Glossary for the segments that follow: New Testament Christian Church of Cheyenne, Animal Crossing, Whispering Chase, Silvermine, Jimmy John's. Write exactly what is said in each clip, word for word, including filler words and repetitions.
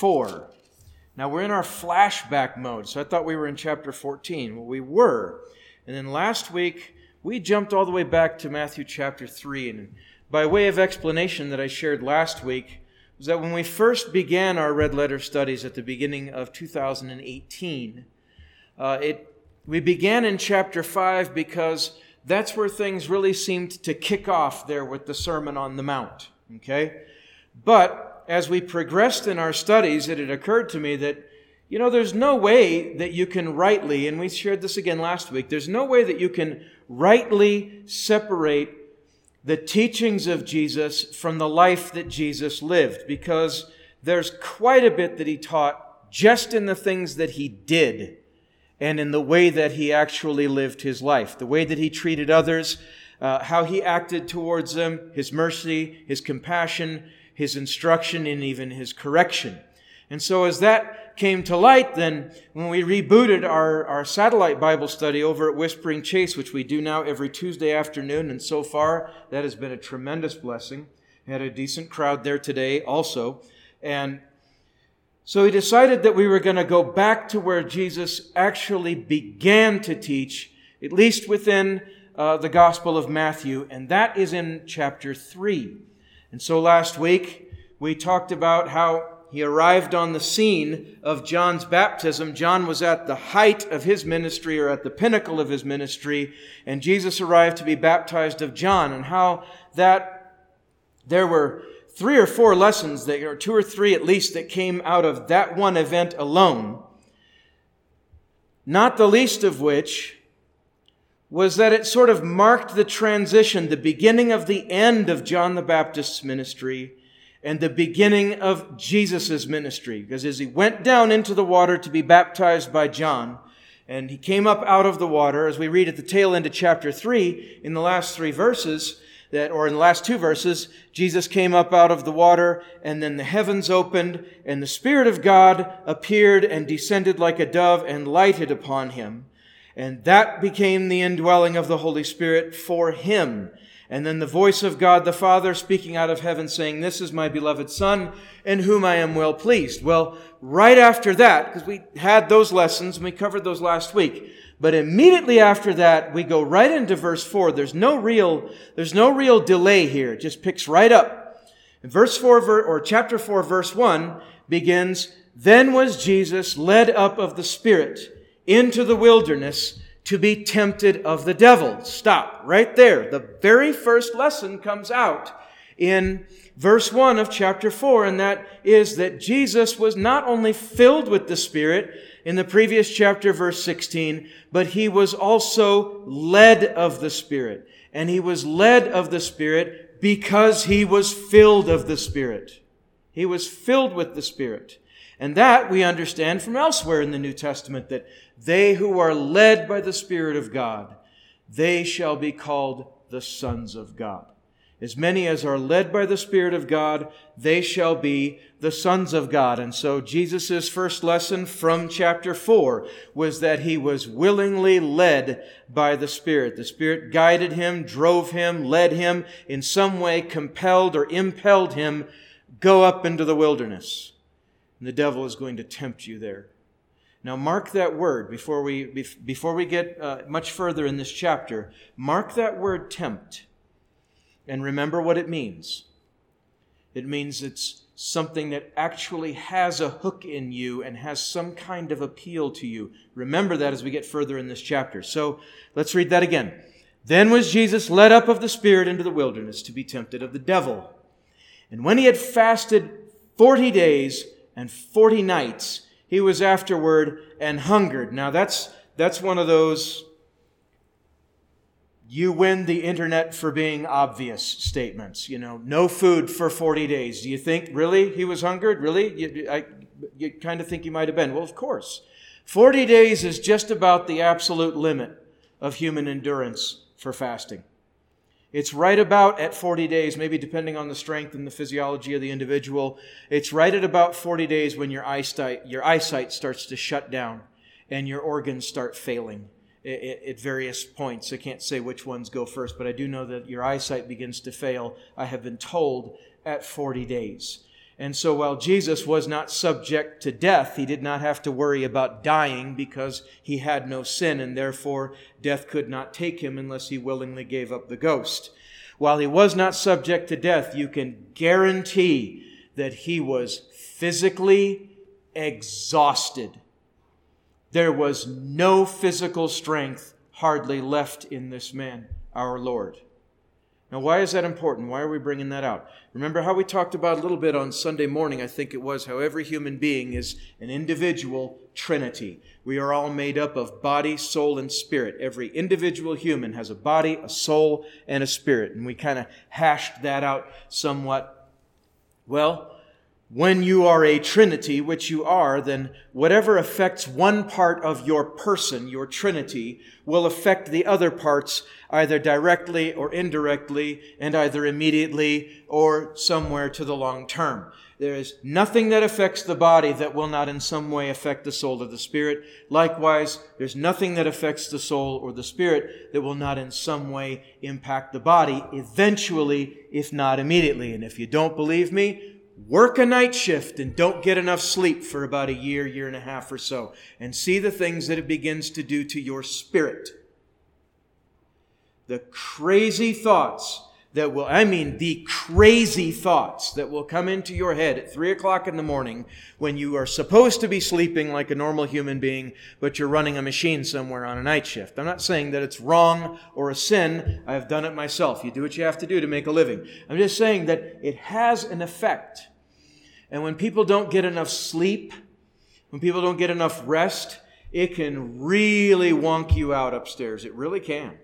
four. Now we're in our flashback mode, so I thought we were in chapter fourteen. Well, we were. And then last week, we jumped all the way back to Matthew chapter three. And by way of explanation that I shared last week was that when we first began our red letter studies at the beginning of two thousand eighteen, uh, it we began in chapter five because that's where things really seemed to kick off there with the Sermon on the Mount. Okay? But as we progressed in our studies, it had occurred to me that, you know, there's no way that you can rightly, and we shared this again last week, there's no way that you can rightly separate the teachings of Jesus from the life that Jesus lived, because there's quite a bit that he taught just in the things that he did and in the way that he actually lived his life, the way that he treated others, uh, how he acted towards them, his mercy, his compassion, his instruction, and even his correction. And so as that came to light, then when we rebooted our, our satellite Bible study over at Whispering Chase, which we do now every Tuesday afternoon, and so far that has been a tremendous blessing. We had a decent crowd there today also. And so we decided that we were going to go back to where Jesus actually began to teach, at least within uh, the Gospel of Matthew, and that is in chapter three. And so last week, we talked about how he arrived on the scene of John's baptism. John was at the height of his ministry, or at the pinnacle of his ministry, and Jesus arrived to be baptized of John, and how that there were three or four lessons, that, or two or three at least, that came out of that one event alone, not the least of which was that it sort of marked the transition, the beginning of the end of John the Baptist's ministry and the beginning of Jesus' ministry. Because as he went down into the water to be baptized by John, and he came up out of the water, as we read at the tail end of chapter three, in the last three verses, that, or in the last two verses, Jesus came up out of the water, and then the heavens opened, and the Spirit of God appeared and descended like a dove and lighted upon him. And that became the indwelling of the Holy Spirit for him. And then the voice of God the Father speaking out of heaven saying, "This is my beloved Son, in whom I am well pleased." Well, right after that, because we had those lessons and we covered those last week, but immediately after that, we go right into verse four. There's no real, there's no real delay here. It just picks right up. And verse four, or chapter four, verse one begins, "Then was Jesus led up of the Spirit into the wilderness to be tempted of the devil." Stop right there. The very first lesson comes out in verse one of chapter four, and that is that Jesus was not only filled with the Spirit in the previous chapter, verse sixteen, but he was also led of the Spirit. And he was led of the Spirit because he was filled of the Spirit. He was filled with the Spirit. And that we understand from elsewhere in the New Testament, that they who are led by the Spirit of God, they shall be called the sons of God. As many as are led by the Spirit of God, they shall be the sons of God. And so Jesus' first lesson from chapter four was that he was willingly led by the Spirit. The Spirit guided him, drove him, led him, in some way compelled or impelled him, go up into the wilderness. And the devil is going to tempt you there. Now mark that word before we before we get uh, much further in this chapter. Mark that word tempt and remember what it means. It means it's something that actually has a hook in you and has some kind of appeal to you. Remember that as we get further in this chapter. So let's read that again. "Then was Jesus led up of the Spirit into the wilderness to be tempted of the devil. And when he had fasted forty days, and forty nights, he was afterward and hungered." Now that's that's one of those you win the internet for being obvious statements. You know, no food for forty days. Do you think, really, he was hungered? Really? You, I, you kind of think you might have been. Well, of course. forty days is just about the absolute limit of human endurance for fasting. It's right about at forty days, maybe depending on the strength and the physiology of the individual, it's right at about forty days when your eyesight, your eyesight starts to shut down and your organs start failing at various points. I can't say which ones go first, but I do know that your eyesight begins to fail, I have been told, at forty days. And so while Jesus was not subject to death, he did not have to worry about dying because he had no sin, and therefore death could not take him unless he willingly gave up the ghost. While he was not subject to death, you can guarantee that he was physically exhausted. There was no physical strength hardly left in this man, our Lord. Now, why is that important? Why are we bringing that out? Remember how we talked about a little bit on Sunday morning, I think it was, how every human being is an individual trinity. We are all made up of body, soul, and spirit. Every individual human has a body, a soul, and a spirit. And we kind of hashed that out somewhat. Well, when you are a trinity, which you are, then whatever affects one part of your person, your trinity, will affect the other parts either directly or indirectly, and either immediately or somewhere to the long term. There is nothing that affects the body that will not in some way affect the soul or the spirit. Likewise, there's nothing that affects the soul or the spirit that will not in some way impact the body eventually, if not immediately. And if you don't believe me, work a night shift and don't get enough sleep for about a year, year and a half or so, and see the things that it begins to do to your spirit. The crazy thoughts that will, I mean, the crazy thoughts that will come into your head at three o'clock in the morning when you are supposed to be sleeping like a normal human being, but you're running a machine somewhere on a night shift. I'm not saying that it's wrong or a sin. I have done it myself. You do what you have to do to make a living. I'm just saying that it has an effect. And when people don't get enough sleep, when people don't get enough rest, it can really wonk you out upstairs. It really can.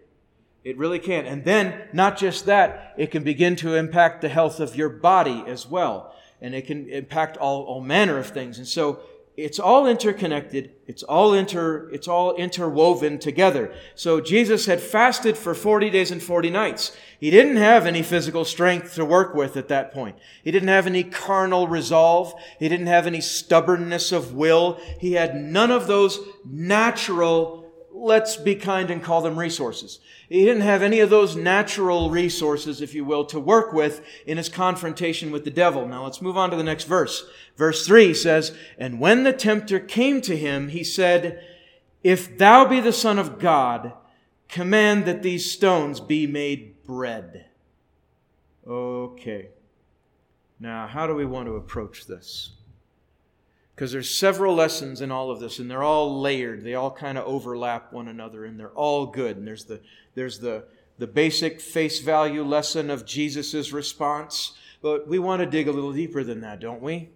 It really can. And then, not just that, it can begin to impact the health of your body as well. And it can impact all, all manner of things. And so it's all interconnected. It's all inter, it's all interwoven together. So Jesus had fasted for forty days and forty nights. He didn't have any physical strength to work with at that point. He didn't have any carnal resolve. He didn't have any stubbornness of will. He had none of those natural, let's be kind and call them resources. He didn't have any of those natural resources, if you will, to work with in his confrontation with the devil. Now let's move on to the next verse. Verse three says, "And when the tempter came to him, he said, 'If thou be the Son of God, command that these stones be made bread.'" Okay. Now, how do we want to approach this? Because there's several lessons in all of this, and they're all layered. They all kind of overlap one another, and they're all good. And there's the there's the the basic face value lesson of Jesus' response. But we want to dig a little deeper than that, don't we?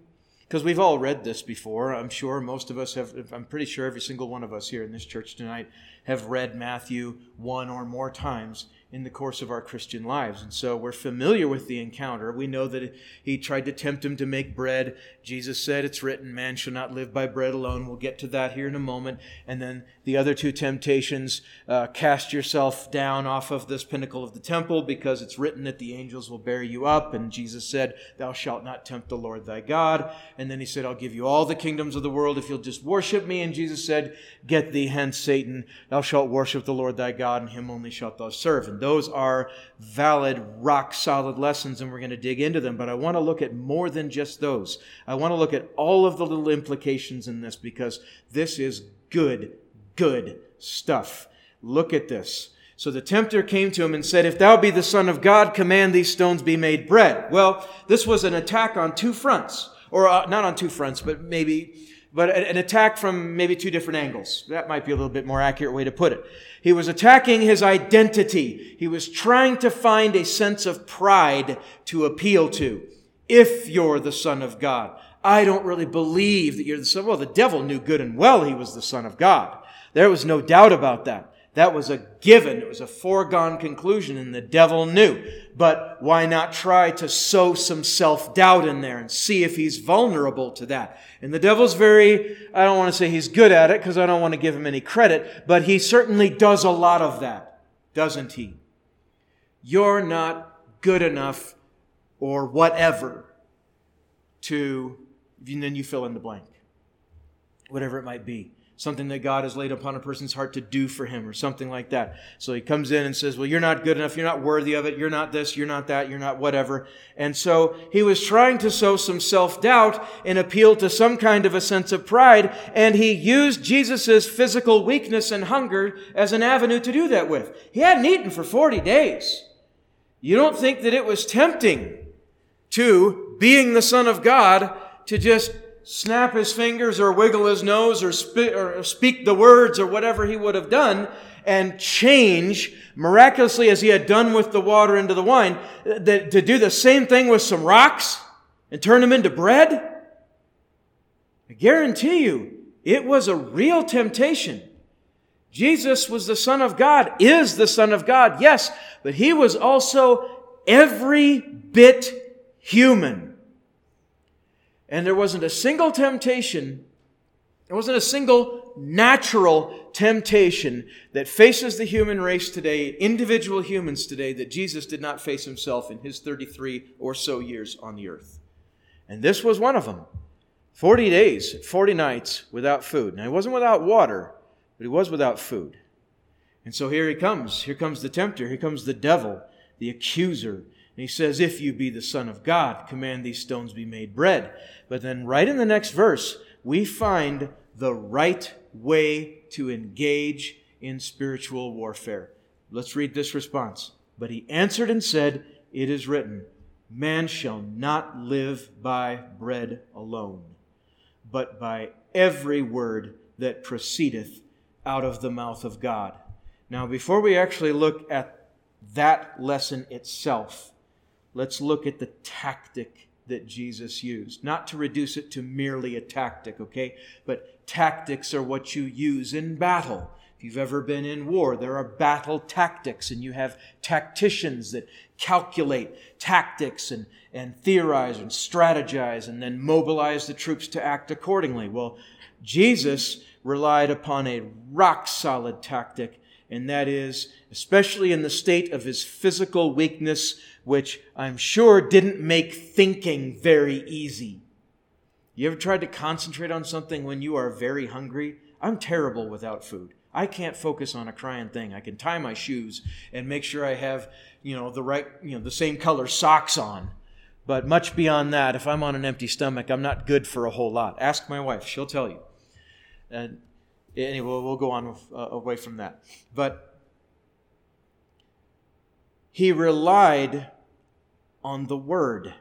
Because we've all read this before. I'm sure most of us have, I'm pretty sure every single one of us here in this church tonight have read Matthew one or more times in the course of our Christian lives. And so we're familiar with the encounter. We know that he tried to tempt him to make bread. Jesus said, "It's written, man shall not live by bread alone." We'll get to that here in a moment. And then the other two temptations, uh, cast yourself down off of this pinnacle of the temple because it's written that the angels will bear you up. And Jesus said, "Thou shalt not tempt the Lord thy God." And then he said, "I'll give you all the kingdoms of the world if you'll just worship me." And Jesus said, "Get thee hence, Satan. Thou shalt worship the Lord thy God, and him only shalt thou serve." And those are valid, rock-solid lessons, and we're going to dig into them. But I want to look at more than just those. I want to look at all of the little implications in this, because this is good, good stuff. Look at this. So the tempter came to him and said, "If thou be the Son of God, command these stones be made bread." Well, this was an attack on two fronts. Or uh, not on two fronts, but maybe... But an attack from maybe two different angles. That might be a little bit more accurate way to put it. He was attacking his identity. He was trying to find a sense of pride to appeal to. If you're the Son of God. I don't really believe that you're the Son. Well, the devil knew good and well he was the Son of God. There was no doubt about that. That was a given. It was a foregone conclusion, and the devil knew. But why not try to sow some self-doubt in there and see if he's vulnerable to that? And the devil's very, I don't want to say he's good at it because I don't want to give him any credit, but he certainly does a lot of that, doesn't he? You're not good enough or whatever to, and then you fill in the blank, whatever it might be. Something that God has laid upon a person's heart to do for him or something like that. So he comes in and says, well, you're not good enough. You're not worthy of it. You're not this. You're not that. You're not whatever. And so he was trying to sow some self-doubt and appeal to some kind of a sense of pride. And he used Jesus's physical weakness and hunger as an avenue to do that with. He hadn't eaten for forty days. You don't think that it was tempting to, being the Son of God, to just snap his fingers or wiggle his nose or, spe- or speak the words or whatever he would have done and change miraculously as he had done with the water into the wine, th- to do the same thing with some rocks and turn them into bread? I guarantee you, it was a real temptation. Jesus was the Son of God, is the Son of God, yes, but he was also every bit human. And there wasn't a single temptation, there wasn't a single natural temptation that faces the human race today, individual humans today, that Jesus did not face himself in his thirty-three or so years on the earth. And this was one of them. forty days, forty nights without food. Now, he wasn't without water, but he was without food. And so here he comes. Here comes the tempter. Here comes the devil, the accuser. And he says, if you be the Son of God, command these stones be made bread. But then right in the next verse, we find the right way to engage in spiritual warfare. Let's read this response. But he answered and said, it is written, man shall not live by bread alone, but by every word that proceedeth out of the mouth of God. Now, before we actually look at that lesson itself, let's look at the tactic that Jesus used. Not to reduce it to merely a tactic, okay? But tactics are what you use in battle. If you've ever been in war, there are battle tactics, and you have tacticians that calculate tactics and, and theorize and strategize and then mobilize the troops to act accordingly. Well, Jesus relied upon a rock-solid tactic, and that is, especially in the state of his physical weakness, which I'm sure didn't make thinking very easy. You ever tried to concentrate on something when you are very hungry? I'm terrible without food. I can't focus on a crying thing. I can tie my shoes and make sure I have, you know, the right, you know, the same color socks on. But much beyond that, if I'm on an empty stomach, I'm not good for a whole lot. Ask my wife. She'll tell you. And anyway, we'll go on uh, away from that. But he relied on the Word.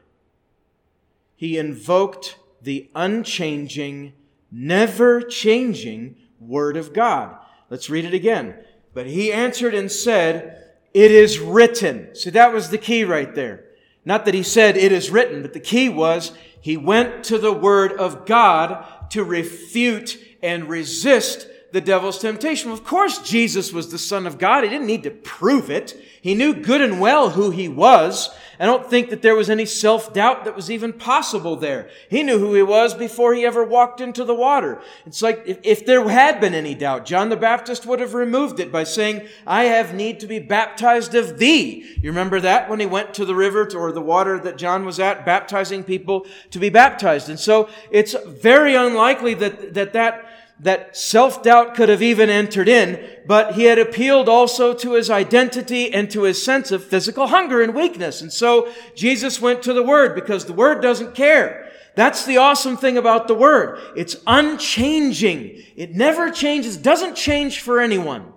He invoked the unchanging, never-changing Word of God. Let's read it again. But he answered and said, it is written. So that was the key right there. Not that he said, it is written, but the key was he went to the Word of God to refute and resist the devil's temptation. Of course, Jesus was the Son of God. He didn't need to prove it. He knew good and well who he was. I don't think that there was any self-doubt that was even possible there. He knew who he was before he ever walked into the water. It's like if, if there had been any doubt, John the Baptist would have removed it by saying, I have need to be baptized of thee. You remember that when he went to the river to, or the water that John was at, baptizing people to be baptized. And so it's very unlikely that that that that self-doubt could have even entered in, but he had appealed also to his identity and to his sense of physical hunger and weakness. And so Jesus went to the Word because the Word doesn't care. That's the awesome thing about the Word. It's unchanging. It never changes, doesn't change for anyone.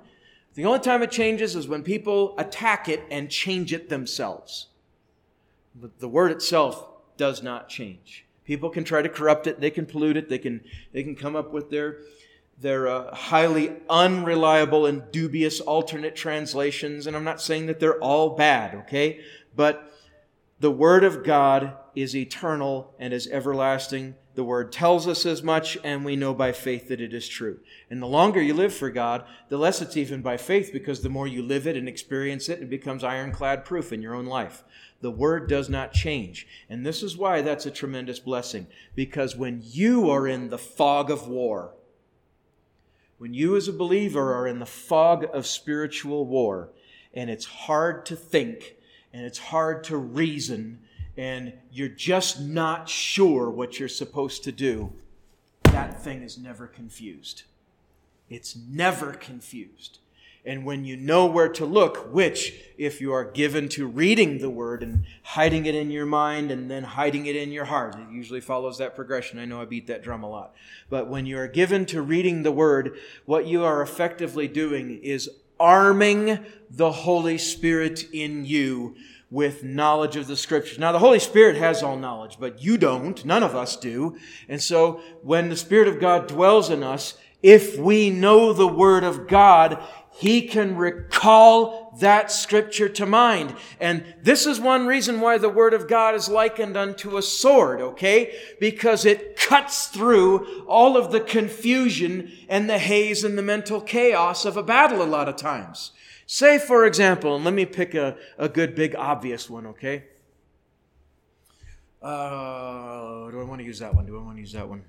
The only time it changes is when people attack it and change it themselves. But the Word itself does not change. People can try to corrupt it. They can pollute it. They can they can come up with their their uh, highly unreliable and dubious alternate translations. And I'm not saying that they're all bad, okay? But the Word of God is eternal and is everlasting. The Word tells us as much, and we know by faith that it is true. And the longer you live for God, the less it's even by faith, because the more you live it and experience it, it becomes ironclad proof in your own life. The Word does not change. And this is why that's a tremendous blessing, because when you are in the fog of war, when you as a believer are in the fog of spiritual war, and it's hard to think, and it's hard to reason, and you're just not sure what you're supposed to do, that thing is never confused. It's never confused. And when you know where to look, which, if you are given to reading the Word and hiding it in your mind and then hiding it in your heart, it usually follows that progression. I know I beat that drum a lot. But when you are given to reading the Word, what you are effectively doing is arming the Holy Spirit in you with knowledge of the Scriptures. Now, the Holy Spirit has all knowledge, but you don't. None of us do. And so when the Spirit of God dwells in us, if we know the Word of God, He can recall that Scripture to mind. And this is one reason why the Word of God is likened unto a sword, okay? Because it cuts through all of the confusion and the haze and the mental chaos of a battle a lot of times. Say, for example, and let me pick a, a good, big, obvious one, okay? Uh, do I want to use that one? Do I want to use that one?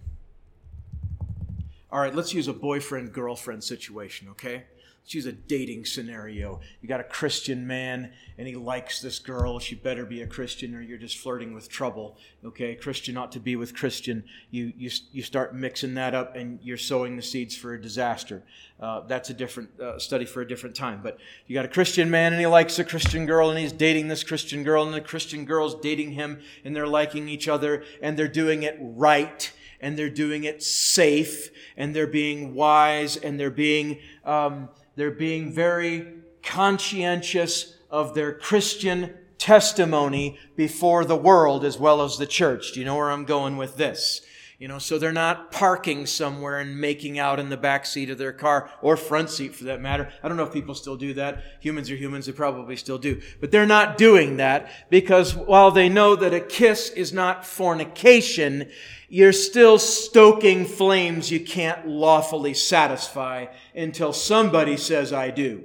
All right, let's use a boyfriend-girlfriend situation, okay? Let's use a dating scenario. You got a Christian man, and he likes this girl. She better be a Christian, or you're just flirting with trouble, okay? Christian ought to be with Christian. You you you start mixing that up, and you're sowing the seeds for a disaster. Uh, that's a different uh, study for a different time. But you got a Christian man, and he likes a Christian girl, and he's dating this Christian girl, and the Christian girl's dating him, and they're liking each other, and they're doing it right, and they're doing it safe, and they're being wise, and they're being... Um, They're being very conscientious of their Christian testimony before the world as well as the church. Do you know where I'm going with this? You know, so they're not parking somewhere and making out in the back seat of their car, or front seat for that matter. I don't know if people still do that. Humans are humans. They probably still do. But they're not doing that, because while they know that a kiss is not fornication, you're still stoking flames you can't lawfully satisfy until somebody says, I do,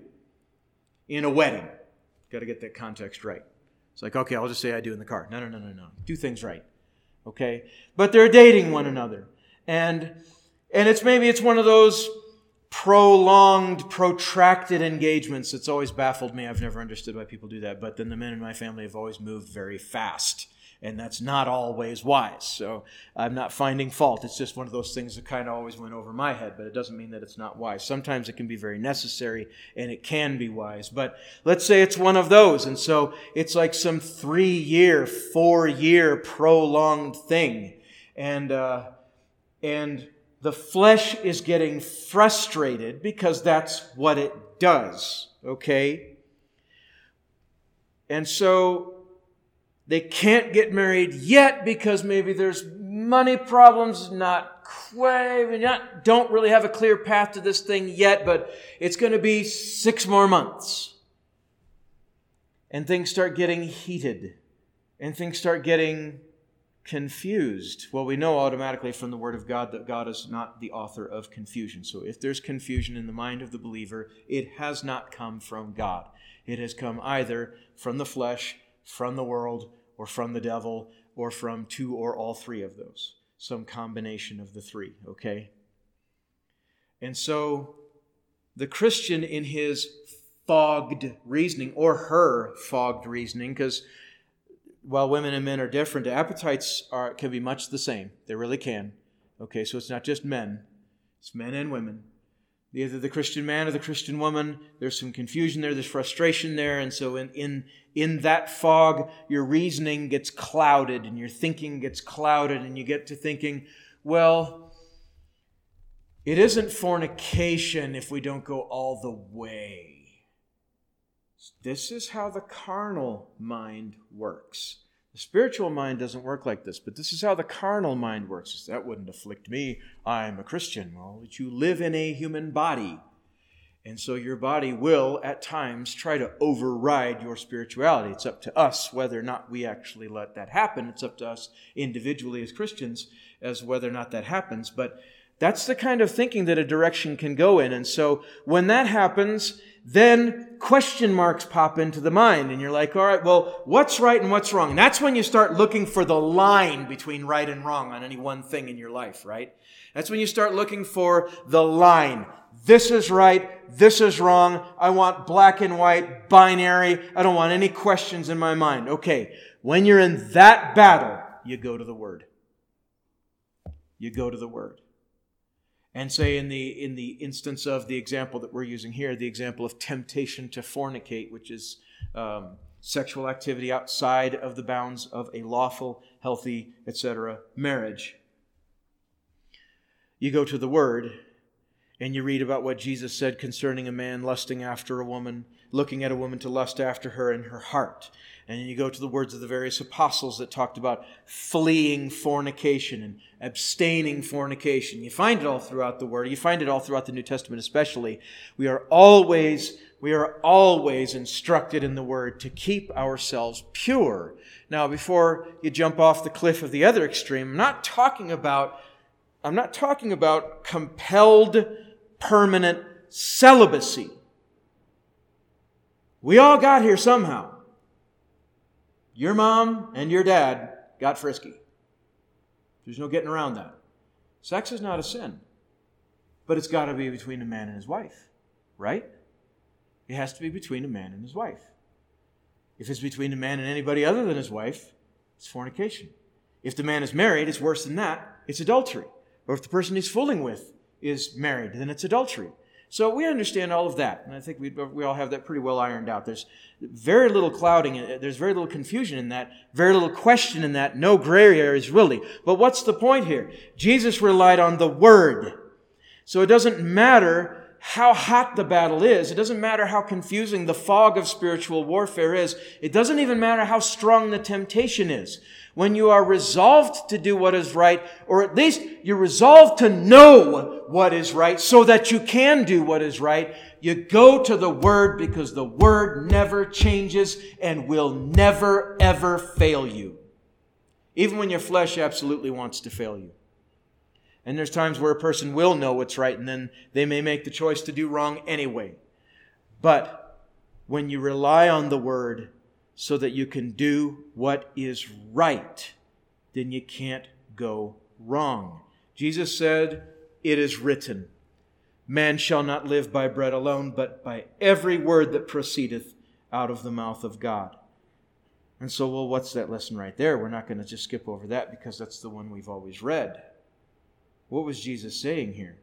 in a wedding. Got to get that context right. It's like, okay, I'll just say I do in the car. No, no, no, no, no. Do things right. Okay, but they're dating one another, and and it's maybe it's one of those prolonged, protracted engagements. It's always baffled me. I've never understood why people do that. But then the men in my family have always moved very fast, and that's not always wise. So I'm not finding fault. It's just one of those things that kind of always went over my head. But it doesn't mean that it's not wise. Sometimes it can be very necessary, and it can be wise. But let's say it's one of those. And so it's like some three-year, four-year prolonged thing. And uh, and the flesh is getting frustrated, because that's what it does. Okay? And so... they can't get married yet, because maybe there's money problems, not quite, not don't really have a clear path to this thing yet, but it's going to be six more months. And things start getting heated, and things start getting confused. Well, we know automatically from the Word of God that God is not the author of confusion. So if there's confusion in the mind of the believer, it has not come from God. It has come either from the flesh, from the world, or from the devil, or from two or all three of those. Some combination of the three, okay? And so the Christian in his fogged reasoning, or her fogged reasoning, because while women and men are different, the appetites are can be much the same. They really can. Okay, so it's not just men. It's men and women. Either the Christian man or the Christian woman, there's some confusion there, there's frustration there, and so in in in that fog, your reasoning gets clouded, and your thinking gets clouded, and you get to thinking, well, it isn't fornication if we don't go all the way. This is how the carnal mind works. The spiritual mind doesn't work like this, but this is how the carnal mind works. That wouldn't afflict me. I'm a Christian. Well, but you live in a human body, And so your body will at times try to override your spirituality. It's up to us whether or not we actually let that happen. It's up to us individually as Christians as whether or not that happens. But that's the kind of thinking that a direction can go in. And so when that happens, then question marks pop into the mind. And you're like, all right, well, what's right and what's wrong? And that's when you start looking for the line between right and wrong on any one thing in your life, right? That's when you start looking for the line. This is right. This is wrong. I want black and white, binary. I don't want any questions in my mind. Okay, when you're in that battle, you go to the Word. You go to the Word. And say in the in the instance of the example that we're using here, the example of temptation to fornicate, which is um, sexual activity outside of the bounds of a lawful, healthy, et cetera marriage. You go to the Word. And you read about what Jesus said concerning a man lusting after a woman, looking at a woman to lust after her in her heart. And you go to the words of the various apostles that talked about fleeing fornication and abstaining fornication. You find it all throughout the Word. You find it all throughout the New Testament especially. We are always, we are always instructed in the Word to keep ourselves pure. Now, before you jump off the cliff of the other extreme, I'm not talking about, I'm not talking about compelled permanent celibacy. We all got here somehow. Your mom and your dad got frisky. There's no getting around that. Sex is not a sin, but it's got to be between a man and his wife, right? It has to be between a man and his wife. If it's between a man and anybody other than his wife, it's fornication. If the man is married, it's worse than that. It's adultery. Or if the person he's fooling with is married, then it's adultery. So we understand all of that. And I think we we all have that pretty well ironed out. There's very little clouding. There's very little confusion in that. Very little question in that. No gray areas really. But what's the point here? Jesus relied on the Word. So it doesn't matter how hot the battle is. It doesn't matter how confusing the fog of spiritual warfare is. It doesn't even matter how strong the temptation is. When you are resolved to do what is right, or at least you're resolved to know what is right so that you can do what is right, you go to the Word because the Word never changes and will never, ever fail you. Even when your flesh absolutely wants to fail you. And there's times where a person will know what's right and then they may make the choice to do wrong anyway. But when you rely on the Word, so that you can do what is right, then you can't go wrong. Jesus said, "It is written, man shall not live by bread alone, but by every word that proceedeth out of the mouth of God." And so, well, what's that lesson right there? We're not going to just skip over that because that's the one we've always read. What was Jesus saying here?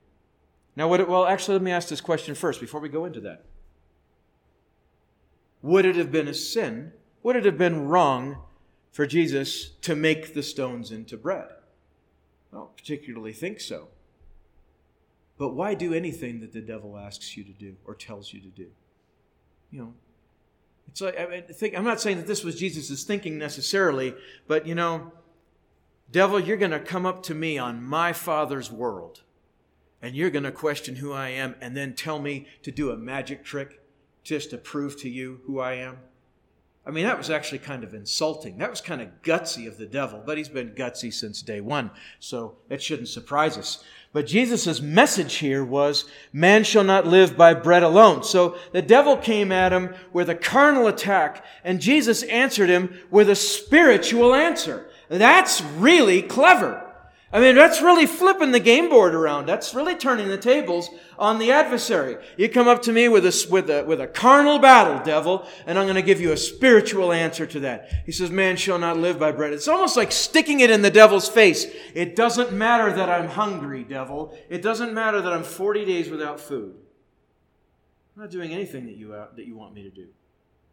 Now, what? It, well, actually, let me ask this question first before we go into that. Would it have been a sin? Would it have been wrong for Jesus to make the stones into bread? I don't particularly think so. But why do anything that the devil asks you to do or tells you to do? You know, it's like, I mean, think, I'm not saying that this was Jesus' thinking necessarily, but you know, devil, you're going to come up to me on my Father's world, and you're going to question who I am and then tell me to do a magic trick just to prove to you who I am. I mean, that was actually kind of insulting. That was kind of gutsy of the devil, but he's been gutsy since day one, so that shouldn't surprise us. But Jesus' message here was, man shall not live by bread alone. So the devil came at him with a carnal attack, and Jesus answered him with a spiritual answer. That's really clever. I mean, that's really flipping the game board around. That's really turning the tables on the adversary. You come up to me with a, with a, with a carnal battle, devil, and I'm going to give you a spiritual answer to that. He says, man shall not live by bread. It's almost like sticking it in the devil's face. It doesn't matter that I'm hungry, devil. It doesn't matter that I'm forty days without food. I'm not doing anything that you, uh, that you want me to do.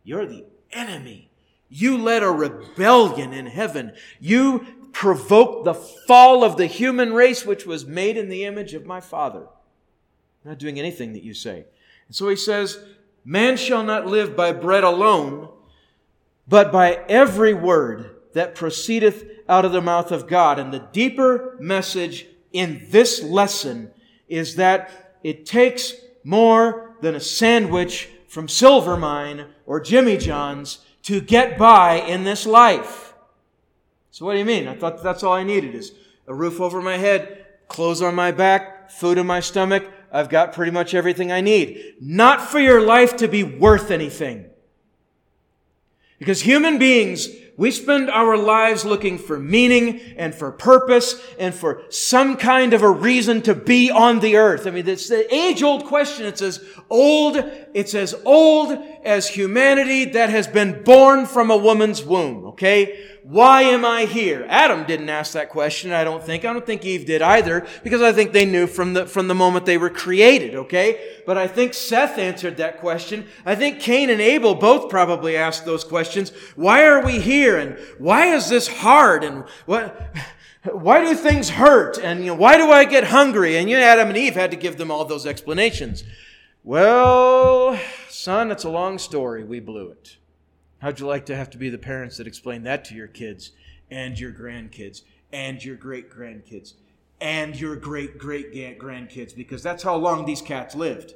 You're the enemy. You led a rebellion in heaven. You provoked the fall of the human race, which was made in the image of my Father. I'm not doing anything that you say. And so he says, man shall not live by bread alone, but by every word that proceedeth out of the mouth of God. And the deeper message in this lesson is that it takes more than a sandwich from Silvermine or Jimmy John's to get by in this life. So what do you mean? I thought that's all I needed is a roof over my head, clothes on my back, food in my stomach. I've got pretty much everything I need. Not for your life to be worth anything. Because human beings, we spend our lives looking for meaning and for purpose and for some kind of a reason to be on the earth. I mean, it's the age-old question. It's as old, it's as old as humanity that has been born from a woman's womb, okay? Why am I here? Adam didn't ask that question, I don't think. I don't think Eve did either, because I think they knew from the, from the moment they were created, okay? But I think Seth answered that question. I think Cain and Abel both probably asked those questions. Why are we here? And why is this hard? And what, why do things hurt? And, you know, why do I get hungry? And, you know, Adam and Eve had to give them all those explanations. Well, son, it's a long story. We blew it. How'd you like to have to be the parents that explain that to your kids and your grandkids and your great-grandkids and your great-great-grandkids? Because that's how long these cats lived.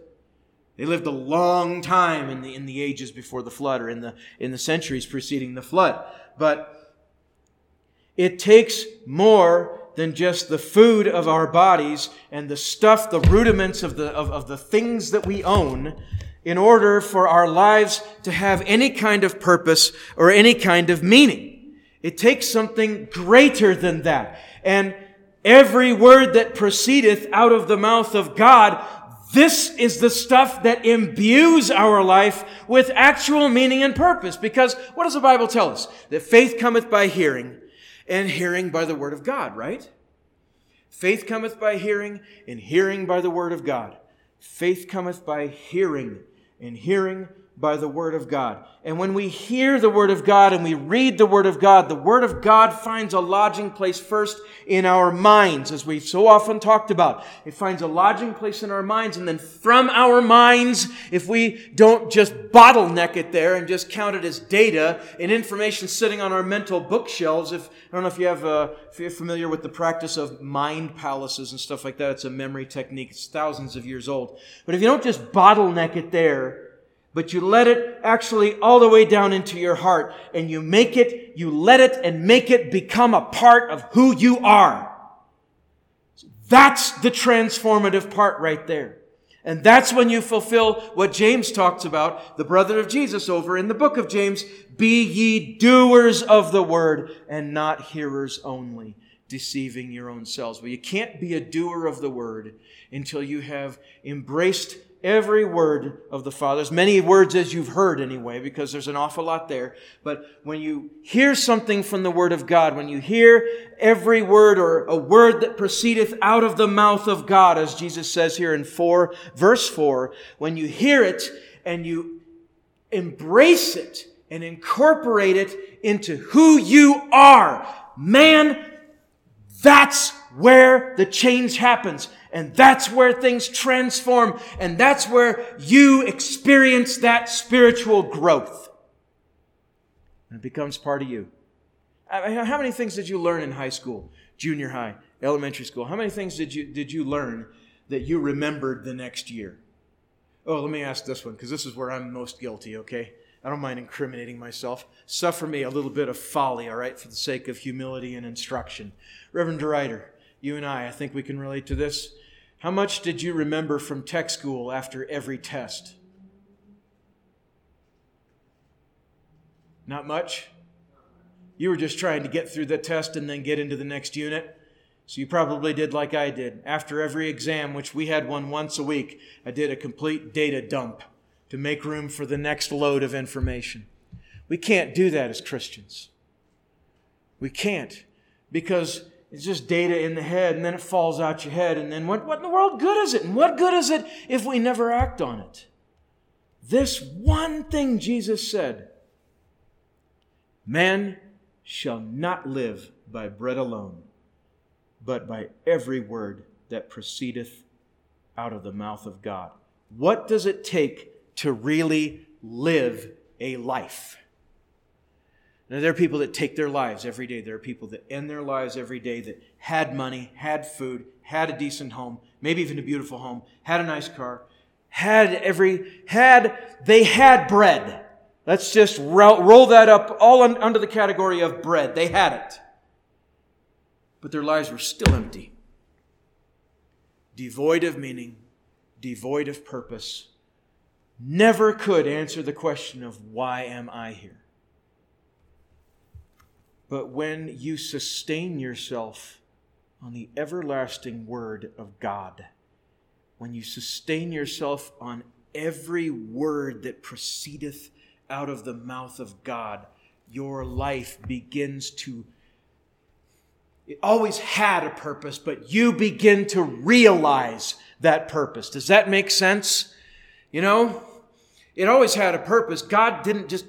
They lived a long time in the in the ages before the flood, or in the in the centuries preceding the flood. But it takes more than just the food of our bodies and the stuff, the rudiments of the of, of the things that we own, in order for our lives to have any kind of purpose or any kind of meaning. It takes something greater than that. And every word that proceedeth out of the mouth of God, this is the stuff that imbues our life with actual meaning and purpose. Because what does the Bible tell us? That faith cometh by hearing, and hearing by the word of God, right? Faith cometh by hearing, and hearing by the word of God. Faith cometh by hearing, and hearing by the word of God. And when we hear the word of God and we read the word of God, the word of God finds a lodging place first in our minds, as we've so often talked about. It finds a lodging place in our minds, and then from our minds, if we don't just bottleneck it there and just count it as data and information sitting on our mental bookshelves, if I don't know if you have uh, if you're familiar with the practice of mind palaces and stuff like that, it's a memory technique. It's thousands of years old. But if you don't just bottleneck it there, but you let it actually all the way down into your heart, and you make it, you let it and make it become a part of who you are. That's the transformative part right there. And that's when you fulfill what James talks about, the brother of Jesus over in the book of James, be ye doers of the word and not hearers only, deceiving your own selves. Well, you can't be a doer of the word until you have embraced every word of the Father, as many words as you've heard anyway, because there's an awful lot there. But when you hear something from the word of God, when you hear every word or a word that proceedeth out of the mouth of God, as Jesus says here in four, verse four, when you hear it and you embrace it and incorporate it into who you are, man, that's where the change happens. And that's where things transform. And that's where you experience that spiritual growth. And it becomes part of you. I mean, how many things did you learn in high school, junior high, elementary school? How many things did you, did you learn that you remembered the next year? Oh, let me ask this one, because this is where I'm most guilty, okay? I don't mind incriminating myself. Suffer me a little bit of folly, all right, for the sake of humility and instruction. Reverend DeRuyter, you and I, I think we can relate to this. How much did you remember from tech school after every test? Not much. You were just trying to get through the test and then get into the next unit. So you probably did like I did. After every exam, which we had one once a week, I did a complete data dump to make room for the next load of information. We can't do that as Christians. We can't, because it's just data in the head, and then it falls out your head, and then what, what in the world good is it? And what good is it if we never act on it? This one thing Jesus said, man shall not live by bread alone, but by every word that proceedeth out of the mouth of God. What does it take to really live a life? Now, there are people that take their lives every day. There are people that end their lives every day that had money, had food, had a decent home, maybe even a beautiful home, had a nice car, had every, had, they had bread. Let's just roll, roll that up all un, under the category of bread. They had it. But their lives were still empty. Devoid of meaning, devoid of purpose, never could answer the question of why am I here? But when you sustain yourself on the everlasting word of God, when you sustain yourself on every word that proceedeth out of the mouth of God, your life begins to, it always had a purpose, but you begin to realize that purpose. Does that make sense? You know, it always had a purpose. God didn't just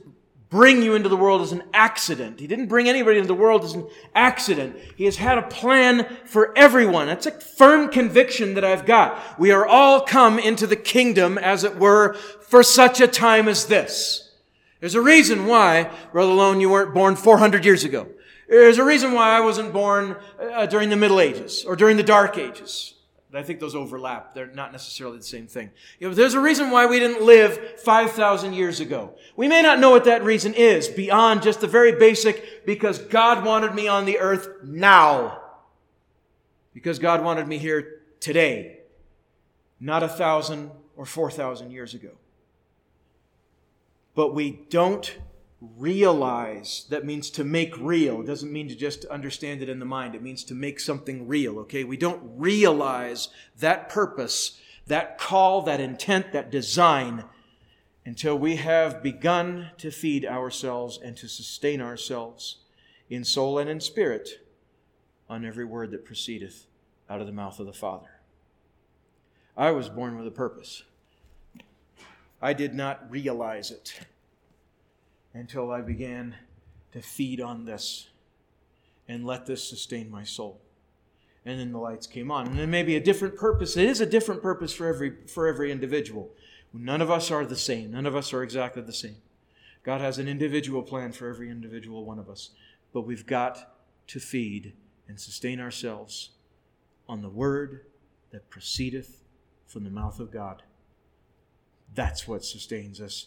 bring you into the world as an accident. He didn't bring anybody into the world as an accident. He has had a plan for everyone. That's a firm conviction that I've got. We are all come into the kingdom, as it were, for such a time as this. There's a reason why, Brother Lone, you weren't born four hundred years ago. There's a reason why I wasn't born uh, during the Middle Ages or during the Dark Ages. I think those overlap. They're not necessarily the same thing. You know, there's a reason why we didn't live five thousand years ago. We may not know what that reason is beyond just the very basic, because God wanted me on the earth now. Because God wanted me here today. Not a thousand or four thousand years ago. But we don't realize. That means to make real. It doesn't mean to just understand it in the mind. It means to make something real, okay? We don't realize that purpose, that call, that intent, that design until we have begun to feed ourselves and to sustain ourselves in soul and in spirit on every word that proceedeth out of the mouth of the Father. I was born with a purpose. I did not realize it until I began to feed on this and let this sustain my soul. And then the lights came on. And then maybe a different purpose. It is a different purpose for every for every individual. None of us are the same. None of us are exactly the same. God has an individual plan for every individual one of us. But we've got to feed and sustain ourselves on the word that proceedeth from the mouth of God. That's what sustains us.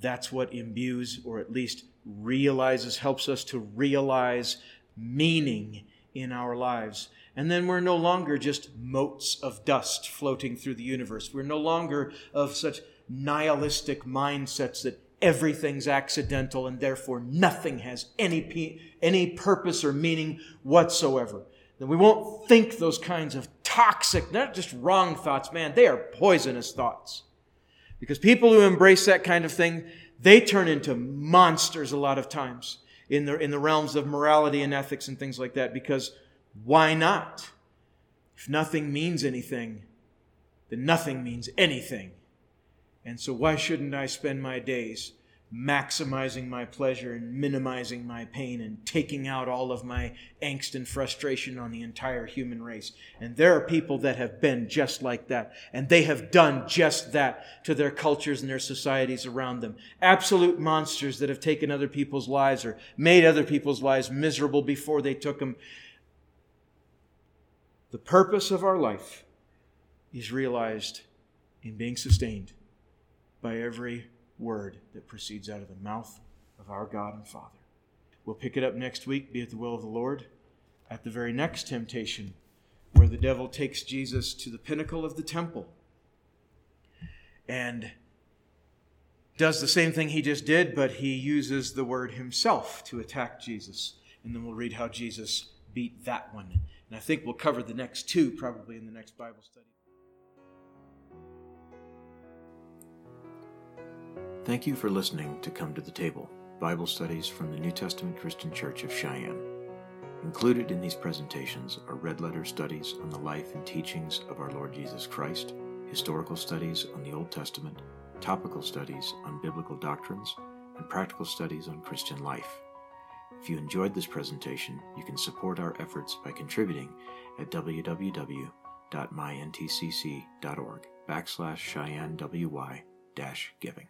That's what imbues, or at least realizes, helps us to realize meaning in our lives. And then we're no longer just motes of dust floating through the universe. We're no longer of such nihilistic mindsets that everything's accidental and therefore nothing has any p- any purpose or meaning whatsoever. Then we won't think those kinds of toxic, not just wrong thoughts, man, they are poisonous thoughts. Because people who embrace that kind of thing, they turn into monsters a lot of times in the, in the realms of morality and ethics and things like that. Because why not? If nothing means anything, then nothing means anything. And so why shouldn't I spend my days maximizing my pleasure and minimizing my pain and taking out all of my angst and frustration on the entire human race? And there are people that have been just like that, and they have done just that to their cultures and their societies around them. Absolute monsters that have taken other people's lives or made other people's lives miserable before they took them. The purpose of our life is realized in being sustained by every word that proceeds out of the mouth of our God and Father. We'll pick it up next week, be it the will of the Lord, at the very next temptation, where the devil takes Jesus to the pinnacle of the temple and does the same thing he just did, but he uses the word himself to attack Jesus. And then we'll read how Jesus beat that one. And I think we'll cover the next two probably in the next Bible study. Thank you for listening to Come to the Table, Bible studies from the New Testament Christian Church of Cheyenne. Included in these presentations are red letter studies on the life and teachings of our Lord Jesus Christ, historical studies on the Old Testament, topical studies on biblical doctrines, and practical studies on Christian life. If you enjoyed this presentation, you can support our efforts by contributing at www.myntcc.org backslash Cheyenne WY dash giving.